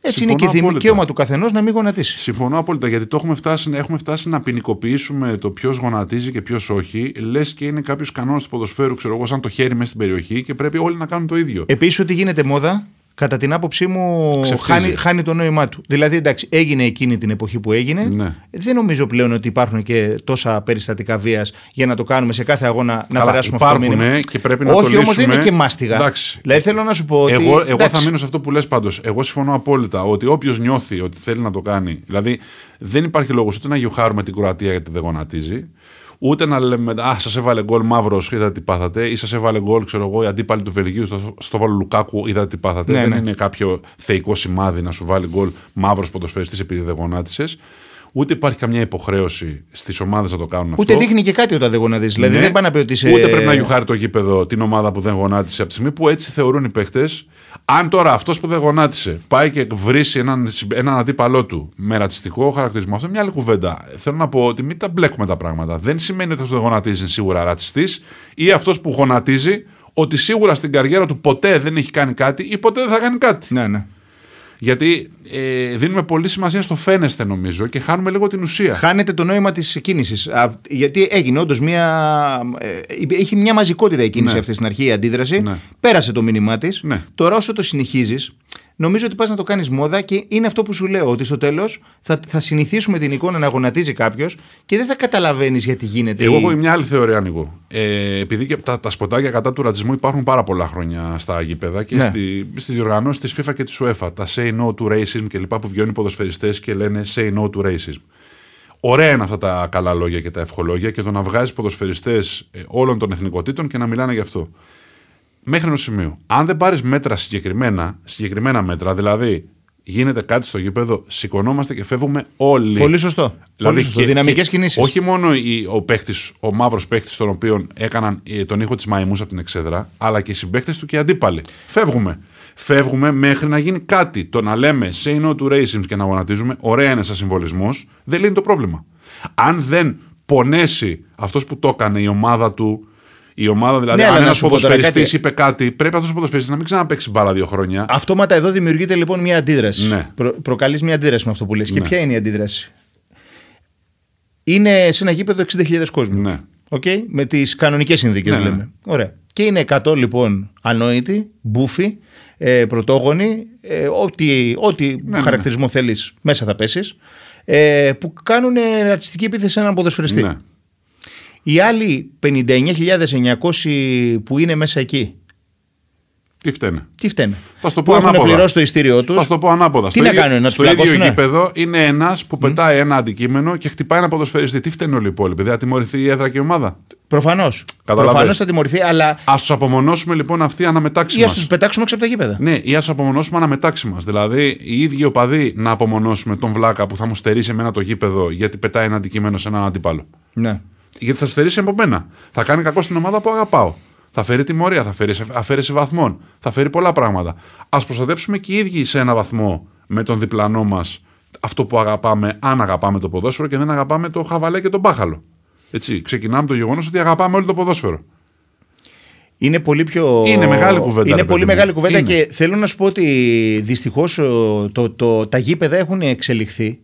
έτσι Συμφωνώ είναι και απόλυτα. δικαίωμα του καθενός να μην γονατίσει. Συμφωνώ απόλυτα, γιατί το έχουμε φτάσει, έχουμε φτάσει να ποινικοποιήσουμε το ποιος γονατίζει και ποιος όχι. Λες και είναι κάποιος κανόνας του ποδοσφαίρου, ξέρω εγώ, σαν το χέρι μέσα στην περιοχή και πρέπει όλοι να κάνουν το ίδιο. Επίσης, ότι γίνεται μόδα, κατά την άποψή μου, χάνει, χάνει το νόημά του. Δηλαδή, εντάξει, έγινε εκείνη την εποχή που έγινε. Ναι. Δεν νομίζω πλέον ότι υπάρχουν και τόσα περιστατικά βίας για να το κάνουμε σε κάθε αγώνα να Καλά, περάσουμε αυτό το μήνυμα. Ναι, και πρέπει να όχι, το λύσουμε. Όμως δεν είναι και μάστιγα. Εντάξει. Δηλαδή, θέλω να σου πω ότι. Εγώ, εγώ θα μείνω σε αυτό που λες πάντως. Εγώ συμφωνώ απόλυτα ότι όποιος νιώθει ότι θέλει να το κάνει. Δηλαδή, δεν υπάρχει λόγος ούτε να γιουχάρουμε την Κροατία γιατί δεν γονατίζει. Ούτε να λέμε, α, σας έβαλε γκολ μαύρος, είδατε τι πάθατε, ή σας έβαλε γκολ, ξέρω εγώ, οι αντίπαλοι του Βελγίου στο, στο βάλο Λουκάκου, είδατε τι πάθατε. Ναι, δεν ναι. είναι κάποιο θεϊκό σημάδι να σου βάλει γκολ μαύρος ποδοσφαιριστής επειδή δεν γονάτισες. Ούτε υπάρχει καμιά υποχρέωση στις ομάδες να το κάνουν αυτό. Ούτε δείχνει και κάτι όταν δεν γονάτιζε. Δηλαδή ναι. δεν πάει να πει ότι σε... Ούτε πρέπει να γιουχάρει το γήπεδο την ομάδα που δεν γονάτισε, από τη στιγμή που έτσι θεωρούν οι παίκτες. Αν τώρα αυτός που δεν γονάτισε πάει και βρίσει έναν, έναν αντίπαλό του με ρατσιστικό χαρακτηρισμό, αυτό είναι μια άλλη κουβέντα. Θέλω να πω ότι μην τα μπλέκουμε τα πράγματα. Δεν σημαίνει ότι αυτός που δεν γονάτιζε είναι σίγουρα ρατσιστής ή αυτός που γονατίζει ότι σίγουρα στην καριέρα του ποτέ δεν έχει κάνει κάτι ή ποτέ δεν θα κάνει κάτι. Ναι, ναι. Γιατί ε, δίνουμε πολύ σημασία στο φαίνεστε, νομίζω, και χάνουμε λίγο την ουσία. Χάνεται το νόημα της κίνησης. Γιατί έγινε όντως μια. Ε, έχει μια μαζικότητα η κίνηση ναι. αυτή στην αρχή, η αντίδραση. Ναι. Πέρασε το μήνυμά της. Ναι. Τώρα, όσο το συνεχίζεις, νομίζω ότι πας να το κάνεις μόδα και είναι αυτό που σου λέω. Ότι στο τέλος θα, θα συνηθίσουμε την εικόνα να γονατίζει κάποιος και δεν θα καταλαβαίνεις γιατί γίνεται. Εγώ έχω ή... μια άλλη θεωρία ανοίγω. Ε, επειδή και τα, τα σποτάκια κατά του ρατσισμού υπάρχουν πάρα πολλά χρόνια στα γήπεδα και ναι. στη, στη διοργανώση της FIFA και της UEFA. Τα say no to racism κλπ. Που βγαίνουν οι ποδοσφαιριστές και λένε say no to racism. Ωραία είναι αυτά τα καλά λόγια και τα ευχολόγια και το να βγάζεις ποδοσφαιριστές όλων των εθνικοτήτων και να μιλάνε γι' αυτό. Μέχρι ενός σημείου. Αν δεν πάρεις μέτρα συγκεκριμένα, συγκεκριμένα μέτρα, δηλαδή γίνεται κάτι στο γήπεδο, σηκωνόμαστε και φεύγουμε όλοι. Πολύ σωστό. Δηλαδή, Πολύ σωστό. Και, δυναμικές κινήσεις. Όχι μόνο η, ο παίχτης, ο μαύρος παίχτης, τον οποίο έκαναν τον ήχο της μαϊμούς από την εξέδρα, αλλά και οι συμπαίχτες του και οι αντίπαλοι. Φεύγουμε. Φεύγουμε μέχρι να γίνει κάτι. Το να λέμε say no to racism και να γονατίζουμε, ωραία είναι σαν συμβολισμός, δεν λύνει το πρόβλημα. Αν δεν πονέσει αυτός που το έκανε, η ομάδα του. Η ομάδα δηλαδή, ναι, αν ένας ποδοσφαιριστής είπε κάτι, πρέπει αυτός ο ποδοσφαιριστής να μην ξαναπαίξει μπάλα δύο χρόνια. Αυτόματα εδώ δημιουργείται λοιπόν μια αντίδραση. Ναι. Προ, προκαλείς μια αντίδραση με αυτό που λες. Ναι. Και ποια είναι η αντίδραση? Είναι σε ένα γήπεδο εξήντα χιλιάδες κόσμου. Ναι. Okay? Με τις κανονικές συνθήκες ναι, λέμε. Ναι. Ωραία. Και είναι εκατό λοιπόν ανόητοι, μπούφοι, ε, πρωτόγονοι, ε, ό,τι, ό,τι ναι, χαρακτηρισμό ναι. θέλεις μέσα θα πέσεις, ε, που κάνουν ρατσιστική επίθεση σε έναν ποδοσφαιριστή. Ναι. Οι άλλοι πενήντα εννέα χιλιάδες εννιακόσιοι που είναι μέσα εκεί. Τι φταίνε. Τι φταίνε. Θα στο πω που ανάποδα. Έχουν πληρώσει το ειστήριό τους. Θα στο πω ανάποδα. Τι στο να ίδιο, κάνουν, να στο ίδιο ναι. γήπεδο είναι ένας που mm. πετάει ένα αντικείμενο και χτυπάει ένα ποδοσφαιριστή. Τι φταίνε όλοι οι υπόλοιποι? Δεν θα τιμωρηθεί η έδρα και η ομάδα. Προφανώς. Προφανώς θα τιμωρηθεί, αλλά. Ας τους απομονώσουμε λοιπόν αυτή αναμετάξη. Ή ας τους πετάξουμε έξω από τα γήπεδα. Ναι, ή ας τους απομονώσουμε αναμετάξη μας. Δηλαδή, οι ίδιοι οπαδοί να απομονώσουμε τον βλάκα που θα μου στερήσει εμένα το γήπεδο γιατί πετάει ένα αντικείμενο σε έναν αντίπαλο. Ναι. Γιατί θα σου στερήσει από μένα. Θα κάνει κακό στην ομάδα που αγαπάω. Θα φέρει τιμωρία, θα φέρει αφαίρεση βαθμών, θα φέρει πολλά πράγματα. Ας προστατέψουμε και οι ίδιοι σε ένα βαθμό με τον διπλανό μας αυτό που αγαπάμε, αν αγαπάμε το ποδόσφαιρο και δεν αγαπάμε το χαβαλέ και τον μπάχαλο. Έτσι, ξεκινάμε το γεγονός ότι αγαπάμε όλο το ποδόσφαιρο. Είναι πολύ πιο. Είναι μεγάλη κουβέντα. Είναι πολύ μεγάλη κουβέντα είναι. Και θέλω να σου πω ότι δυστυχώς το, το, το, τα γήπεδα έχουν εξελιχθεί.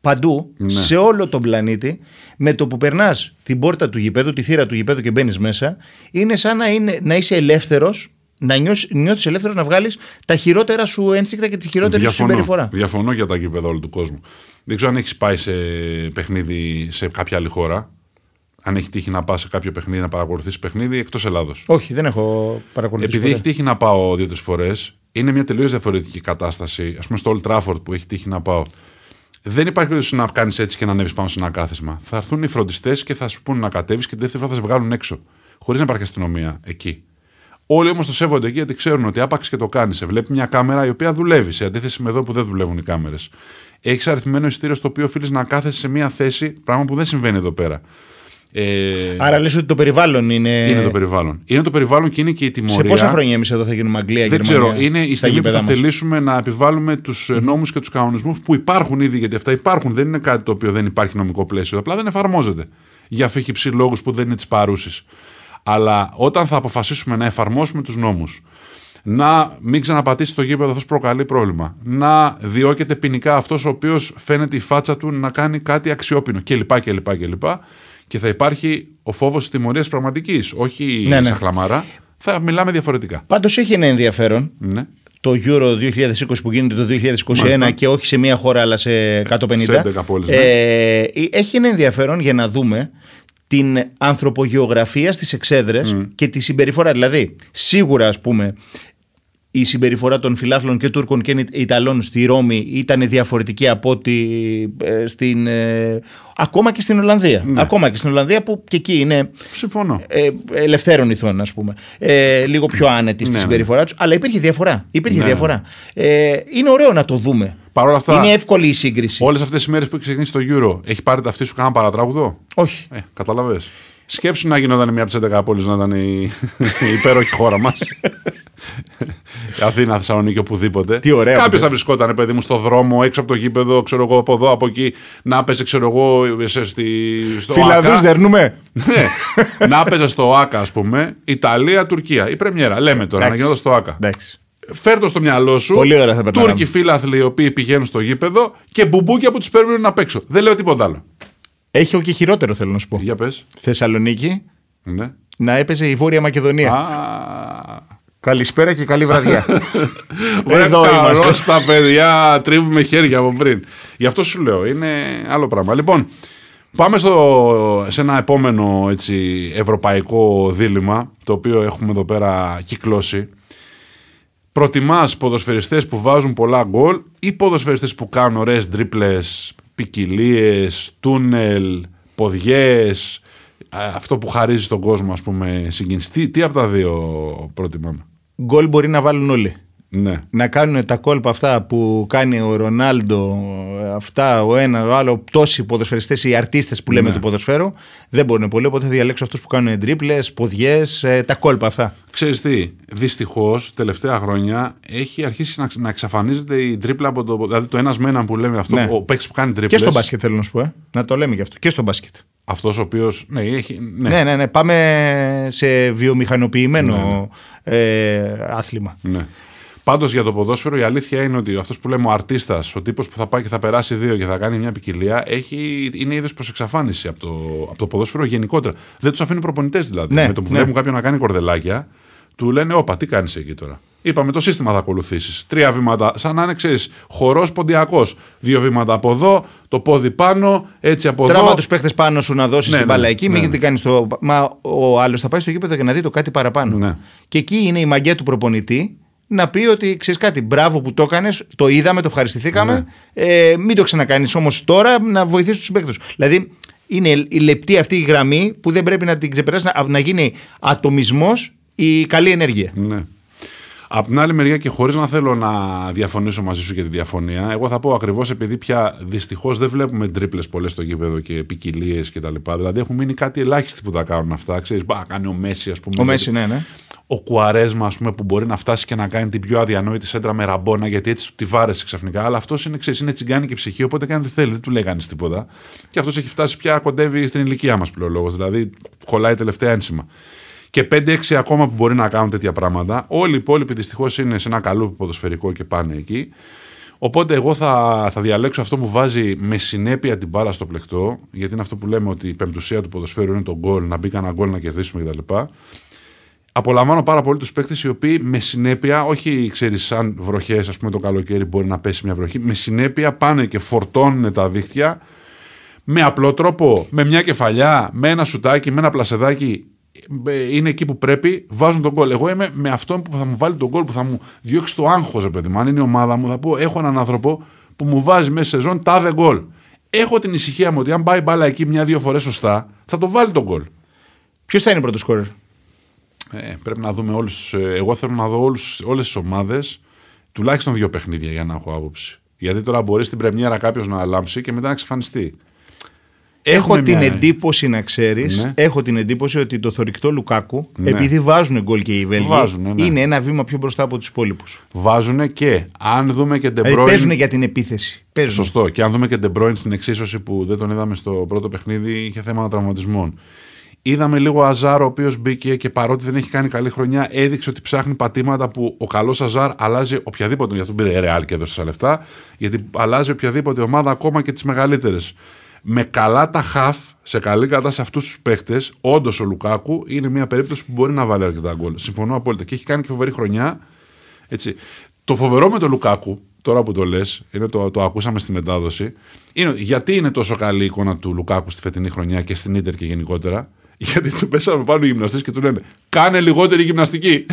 Παντού, ναι. σε όλο τον πλανήτη, με το που περνάς την πόρτα του γηπέδου, τη θύρα του γηπέδου και μπαίνεις μέσα, είναι σαν να, είναι, να είσαι ελεύθερος, να νιώσεις, νιώθεις ελεύθερος να βγάλεις τα χειρότερα σου ένστικτα και τη χειρότερη διαφωνώ, σου συμπεριφορά. Διαφωνώ για τα γήπεδα όλου του κόσμου. Δεν ξέρω αν έχεις πάει σε παιχνίδι σε κάποια άλλη χώρα. Αν έχει τύχει να πας σε κάποιο παιχνίδι, να παρακολουθείς παιχνίδι εκτός Ελλάδος. Όχι, δεν έχω παρακολουθήσει. Επειδή ποτέ. Έχει τύχει να πάω δύο-τρεις φορές. είναι μια τελείως διαφορετική κατάσταση. Ας πούμε στο Old Trafford που έχει τύχει να πάω. Δεν υπάρχει περίπτωση να κάνεις έτσι και να ανέβεις πάνω σε ένα κάθισμα. Θα έρθουν οι φροντιστές και θα σου πούνε να κατέβεις και την δεύτερη φορά θα σε βγάλουν έξω. Χωρίς να υπάρχει αστυνομία εκεί. Όλοι όμως το σέβονται εκεί γιατί ξέρουν ότι άπαξ και το κάνεις. Σε βλέπει μια κάμερα η οποία δουλεύει, σε αντίθεση με εδώ που δεν δουλεύουν οι κάμερες. Έχεις αριθμημένο εισιτήριο στο οποίο οφείλεις να κάθεσαι σε μια θέση, πράγμα που δεν συμβαίνει εδώ πέρα. Ε... Άρα λες ότι το περιβάλλον είναι. Είναι το περιβάλλον. Είναι το περιβάλλον και είναι και η τιμωρία. Σε πόσα χρόνια εμείς εδώ θα γίνουμε Αγγλία και Γερμανία? Δεν ξέρω. Είναι η στιγμή που θα μας θελήσουμε να επιβάλλουμε τους mm. νόμους και τους κανονισμούς που υπάρχουν ήδη, γιατί αυτά υπάρχουν. Δεν είναι κάτι το οποίο δεν υπάρχει νομικό πλαίσιο. Απλά δεν εφαρμόζεται. Για φύχηψη λόγους που δεν είναι της παρούσης. Αλλά όταν θα αποφασίσουμε να εφαρμόσουμε τους νόμους, να μην ξαναπατήσει το γήπεδο αυτός προκαλεί πρόβλημα, να διώκεται ποινικά αυτός ο οποίος φαίνεται η φάτσα του να κάνει κάτι αξιόπινο κλπ. κλπ, κλπ. Και θα υπάρχει ο φόβος της τιμωρίας πραγματικής, όχι ναι, ναι. σαν χλαμάρα. Θα μιλάμε διαφορετικά. Πάντως έχει ένα ενδιαφέρον ναι. το Euro είκοσι είκοσι που γίνεται το είκοσι είκοσι ένα. Μάλιστα. Και όχι σε μία χώρα αλλά σε εκατόν πενήντα. Σε έντεκα πόλεις, ναι. ε, έχει ένα ενδιαφέρον για να δούμε την ανθρωπογεωγραφία στις εξέδρες mm. και τη συμπεριφορά. Δηλαδή, σίγουρα ας πούμε, η συμπεριφορά των φιλάθλων και Τούρκων και Ιταλών στη Ρώμη ήταν διαφορετική από ότι ε, στην, ε, ακόμα και στην Ολλανδία. Ναι. Ακόμα και στην Ολλανδία που και εκεί είναι ε, ελευθέρων ηθών, ας πούμε. Ε, λίγο πιο άνετη στη ναι, συμπεριφορά τους. Αλλά υπήρχε διαφορά. Υπήρχε ναι. διαφορά. Ε, είναι ωραίο να το δούμε. Παρ' όλα αυτά, είναι εύκολη η σύγκριση. Όλες αυτές τις μέρες που έχει ξεκινήσει το Euro, έχει πάρει ταυτί σου κάνα παρατράγουδο? Όχι. Ε, καταλαβες. Σκέψου να γινόταν μια από τις έντεκα πόλεις να ήταν η, η υπέροχη χώρα μας. Αθήνα, Θεσσαλονίκη, οπουδήποτε. Κάποιος θα βρισκόταν, παιδί μου, στο δρόμο, έξω από το γήπεδο, ξέρω εγώ, από εδώ, από εκεί. Να παίζει, ξέρω εγώ, στη, στο Φιλαδούς δερνούμε. Ναι. Να παίζει στο ΆΚΑ, ας πούμε, Ιταλία, Τουρκία. Η πρεμιέρα, λέμε τώρα, να γινόταν στο ΆΚΑ. Εντάξει. Φέρτο στο μυαλό σου Τούρκοι φίλαθλοι οι οποίοι πηγαίνουν στο γήπεδο και μπουμπούκια που τους παίρνουν να παίξουν. Δεν λέω τίποτα άλλο. Έχει και χειρότερο, θέλω να σου πω. Για πες. Θεσσαλονίκη ναι. να έπαιζε η Βόρεια Μακεδονία. Α. Καλησπέρα και καλή βραδιά. Εδώ είμαστε. Στα παιδιά τρίβουμε χέρια από πριν. Γι' αυτό σου λέω, είναι άλλο πράγμα. Λοιπόν, πάμε στο, σε ένα επόμενο έτσι, ευρωπαϊκό δίλημμα, το οποίο έχουμε εδώ πέρα κυκλώσει. Προτιμάς ποδοσφαιριστές που βάζουν πολλά γκολ ή ποδοσφαιριστές που κάνουν ωραίες τρίπλες, ποικιλίες, τούνελ, ποδιές, αυτό που χαρίζει τον κόσμο, ας πούμε, συγκινηστή? Τι από τα δύο προτιμάμε? Γκολ μπορεί να βάλουν όλοι. Ναι. Να κάνουν τα κόλπα αυτά που κάνει ο Ρονάλντο, αυτά ο ένα, ο άλλο, τόσοι ποδοσφαιριστές, οι αρτίστες που λέμε ναι. του ποδοσφαίρου, δεν μπορούν πολύ. Οπότε θα διαλέξω αυτούς που κάνουν τρίπλες, ποδιές, τα κόλπα αυτά. Ξέρεις τι, δυστυχώς τελευταία χρόνια έχει αρχίσει να, να εξαφανίζεται η τρίπλα από το. Δηλαδή το ένας με έναν που λέμε αυτό, ναι. ο παίκτης που κάνει τρίπλες. Και στο μπάσκετ θέλω να σου πω, ε. να το λέμε γι' αυτό. Και στο μπάσκετ. Αυτός ο οποίος. Ναι, έχει, ναι. Ναι, ναι, ναι, πάμε σε βιομηχανοποιημένο ναι, ναι. Ε, άθλημα. Ναι. Πάντως για το ποδόσφαιρο η αλήθεια είναι ότι αυτός που λέμε ο αρτίστας, ο τύπος που θα πάει και θα περάσει δύο και θα κάνει μια ποικιλία, έχει, είναι είδος προς εξαφάνιση από το, από το ποδόσφαιρο γενικότερα. Δεν τους αφήνουν προπονητές δηλαδή. Ναι, με το που ναι. βλέπουν κάποιον να κάνει κορδελάκια, του λένε όπα, τι κάνεις εκεί τώρα? Είπαμε το σύστημα θα ακολουθήσεις. Τρία βήματα, σαν να είναι ξέρεις, χορός ποντιακός. Δύο βήματα από εδώ, το πόδι πάνω, έτσι από Τράβα εδώ. Τράβα τους παίχτες πάνω σου να δώσεις ναι, την μπάλα ναι, εκεί, ναι, μην ναι. κάνεις το. Μα ο άλλος θα πάει στο γήπεδο και να δει το κάτι παραπάνω. Ναι. Και εκεί είναι η μαγιά του προπονητή. Να πει ότι ξέρεις κάτι, μπράβο που το έκανες, το είδαμε, το ευχαριστηθήκαμε. Ναι. Ε, μην το ξανακάνεις όμως τώρα, να βοηθήσεις τους συμπαίκτες. Δηλαδή είναι η λεπτή αυτή η γραμμή που δεν πρέπει να την ξεπεράσει, να, να γίνει ατομισμός η καλή ενέργεια. Ναι. Απ' την άλλη μεριά, και χωρίς να θέλω να διαφωνήσω μαζί σου για τη διαφωνία, εγώ θα πω ακριβώς επειδή πια δυστυχώς δεν βλέπουμε τρίπλες πολλές στο γήπεδο και ποικιλίες κτλ. Δηλαδή έχουν μείνει κάτι ελάχιστοι που τα κάνουν αυτά. Ξέρεις, μπα, κάνει ο Μέσι, ας πούμε. Ο Μέσι, ναι, ναι. Ο Κουαρέσμα, ας πούμε, που μπορεί να φτάσει και να κάνει την πιο αδιανόητη σέντρα με ραμπόνα, γιατί έτσι τη βάρεσε ξαφνικά. Αλλά αυτό είναι, ξέρεις, είναι τσιγκάνικη ψυχή, οπότε κάνει τι θέλει, δεν του λέει κανείς τίποτα. Και αυτό έχει φτάσει πια, κοντεύει στην ηλικία μας πλέον λόγος. Δηλαδή, κολλάει τελευταία ένσημα. Και πέντε έξι ακόμα που μπορεί να κάνουν τέτοια πράγματα. Όλοι οι υπόλοιποι δυστυχώς είναι σε ένα καλό ποδοσφαιρικό και πάνε εκεί. Οπότε εγώ θα, θα διαλέξω αυτό που βάζει με συνέπεια την μπάλα στο πλεκτό, γιατί είναι αυτό που λέμε ότι η πεμπτουσία του ποδοσφαίρου είναι το γκολ, να μπει κανένα γκολ να κερδίσουμε κτλ. Απολαμβάνω πάρα πολύ τους παίκτες οι οποίοι με συνέπεια, όχι ξέρεις, σαν βροχές, ας πούμε το καλοκαίρι μπορεί να πέσει μια βροχή, με συνέπεια πάνε και φορτώνουν τα δίχτυα με απλό τρόπο, με μια κεφαλιά, με ένα σουτάκι, με ένα πλασεδάκι. είναι εκεί που πρέπει, βάζουν τον γκολ. Εγώ είμαι με αυτόν που θα μου βάλει τον γκολ, που θα μου διώξει το άγχος, ρε παιδί μου. Αν είναι η ομάδα μου, θα πω: έχω έναν άνθρωπο που μου βάζει μέσα στη σεζόν τάδε γκολ. Έχω την ησυχία μου ότι αν πάει μπάλα εκεί μια-δύο φορές σωστά, θα το βάλει τον γκολ. Ποιος θα είναι πρώτος σκόρερ? Ε, πρέπει να δούμε όλους. Εγώ θέλω να δω όλους, όλες τις ομάδες τουλάχιστον δύο παιχνίδια για να έχω άποψη. Γιατί τώρα μπορεί στην πρεμιέρα κάποιος να λάμψει και μετά να εξαφανιστεί. Έχω Έχουμε την μια... εντύπωση, να ξέρεις, ναι. έχω την εντύπωση ότι το θορυκτό Λουκάκου, ναι. επειδή βάζουν γκολ και οι Βέλγοι, ναι. είναι ένα βήμα πιο μπροστά από τους υπόλοιπους. Βάζουν και αν δούμε και Ντεμπρόιν. Δηλαδή παίζουν για την επίθεση. Παίζουν. Σωστό. Και αν δούμε και Ντεμπρόιν στην εξίσωση που δεν τον είδαμε στο πρώτο παιχνίδι, είχε θέμα τραυματισμών. Είδαμε λίγο Αζάρ, ο οποίος μπήκε και παρότι δεν έχει κάνει καλή χρονιά, έδειξε ότι ψάχνει πατήματα που ο καλός Αζάρ αλλάζει οποιαδήποτε. Γι' αυτό πήρε Ρεάλ και έδωσε τα λεφτά, γιατί αλλάζει οποιαδήποτε ομάδα, ακόμα και τις μεγαλύτερες. Με καλά τα χαφ, σε καλή κατάσταση αυτούς τους παίχτες, όντως ο Λουκάκου είναι μια περίπτωση που μπορεί να βάλει αρκετά γκολ. Συμφωνώ απόλυτα. Και έχει κάνει και φοβερή χρονιά. Έτσι. Το φοβερό με τον Λουκάκου, τώρα που το λες, είναι το, το ακούσαμε στη μετάδοση, είναι γιατί είναι τόσο καλή η εικόνα του Λουκάκου στη φετινή χρονιά και στην Ίντερ και γενικότερα. Γιατί του πέσαμε πάνω οι γυμναστές και του λένε: κάνε λιγότερη γυμναστική.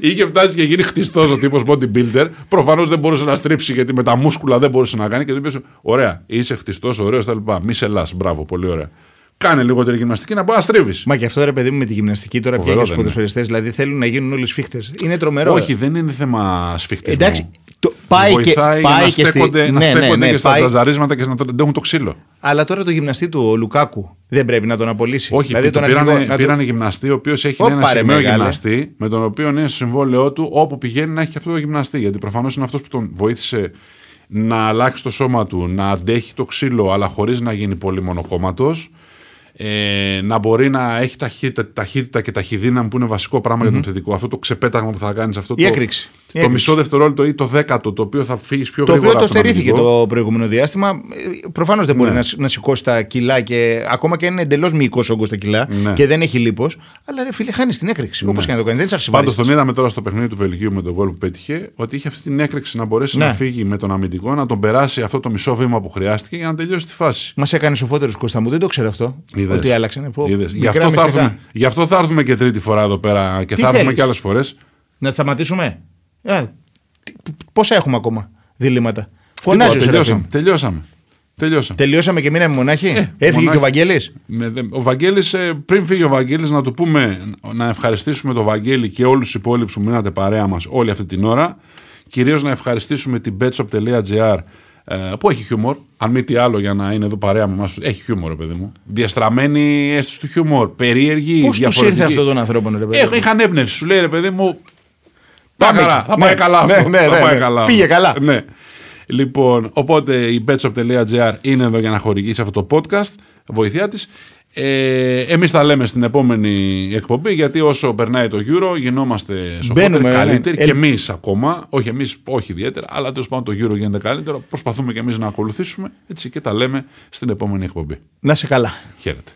Είχε φτάσει και γίνει χτιστός ο τύπος bodybuilder. Προφανώς δεν μπορούσε να στρίψει, γιατί με τα μούσκουλα δεν μπορούσε να κάνει. Και του είπε: ωραία, είσαι χτιστός, ωραίος, τα λοιπά. Μη σε λας, μπράβο, πολύ ωραία. Κάνε λιγότερη γυμναστική να μπορεί να στρίβει. Μα και αυτό, ρε παιδί μου, με τη γυμναστική τώρα πια και στους ποδοσφαιριστές. Δηλαδή θέλουν να γίνουν όλοι σφίχτες. Είναι τρομερό. Όχι, δεν είναι θέμα σφιχτισμού. Εντάξει. Το, πάει βοηθάει και, πάει να και στέκονται, στη... να ναι, στέκονται ναι, ναι, και στα τζαζαρίσματα πάει... και να τον έχουν το ξύλο. Αλλά τώρα το γυμναστή του, ο Λουκάκου, δεν πρέπει να τον απολύσει. Όχι, δηλαδή, τον πήρανε, αρχηγό, να πήρανε το... γυμναστή, ο οποίος έχει Ω, ένα σημείο γυμναστή, με τον οποίο είναι στο συμβόλαιό του, όπου πηγαίνει να έχει και αυτό το γυμναστή. Γιατί προφανώς είναι αυτός που τον βοήθησε να αλλάξει το σώμα του, να αντέχει το ξύλο, αλλά χωρίς να γίνει πολύ μονοκόμματος. Ε, να μπορεί να έχει ταχύτητα, ταχύτητα και ταχυδύναμη που είναι βασικό πράγμα mm-hmm. για τον θετικό. Αυτό το ξεπέταγμα που θα κάνεις, αυτό η το, έκρηξη, το, το μισό δευτερόλεπτο ή το δέκατο, το οποίο θα φύγεις πιο το γρήγορα. Το οποίο το στερήθηκε το προηγούμενο διάστημα. Προφανώς δεν μπορεί ναι. να, να σηκώσει τα κιλά, και ακόμα και είναι εντελώς μυϊκός όγκος τα κιλά ναι. και δεν έχει λίπος. Αλλά ρε φίλε, χάνεις την έκρηξη. Ναι. Όπως και να το κάνεις, δεν είσαι. Πάντως τον είδαμε τώρα στο παιχνίδι του Βελγίου με τον γκολ που πέτυχε, ότι είχε αυτή την έκρηξη να μπορέσει ναι. να φύγει με τον αμυντικό, να τον περάσει αυτό το μισό βήμα που χρειάστηκε για να τελειώσει τη φάση. Μα έκανε σοφότερος, Κώστα μου, δεν το ξέρω αυτό. Είδες. Ότι άλλαξε να πω. Γι' αυτό, θα έρθουμε, γι' αυτό θα έρθουμε και τρίτη φορά εδώ πέρα και τι θα έρθουμε και άλλες φορές. Να σταματήσουμε. Ε, πόσα έχουμε ακόμα διλήμματα. Φωνάζει. Τελειώσαμε. Τελειώσαμε. Τελειώσαμε. Τελειώσαμε και μείναμε μονάχοι. Ε, Έφυγε μονάχοι. Και ο Βαγγέλης. Ο Βαγγέλης, πριν φύγει ο Βαγγέλης, να του πούμε να ευχαριστήσουμε τον Βαγγέλη και όλους τους υπόλοιπους που μείνατε παρέα μας όλη αυτή την ώρα. Κυρίως να ευχαριστήσουμε την Betshop.gr, που έχει χιούμορ, αν μη τι άλλο, για να είναι εδώ παρέα με εμάς. Έχει χιούμορ, παιδί μου. Διαστραμμένη αίσθηση του χιούμορ, περίεργη. Πώς τους ήρθε αυτό τον ανθρώπο, ρε παιδί μου? Είχαν έμπνευση, σου λέει, ρε παιδί μου. Πάμε καλά, θα πάει καλά αυτό. Πήγε καλά. Ναι. Λοιπόν, οπότε η betshop.gr είναι εδώ για να χορηγήσει αυτό το podcast, βοηθειά της. Ε, εμείς τα λέμε στην επόμενη εκπομπή, γιατί όσο περνάει το Euro γινόμαστε σοφότεροι, καλύτεροι ε, και εμείς ακόμα, όχι εμείς, όχι ιδιαίτερα, αλλά τέλος πάντων το Euro γίνεται καλύτερο, προσπαθούμε και εμείς να ακολουθήσουμε, έτσι, και τα λέμε στην επόμενη εκπομπή. Να είσαι καλά. Χαίρετε.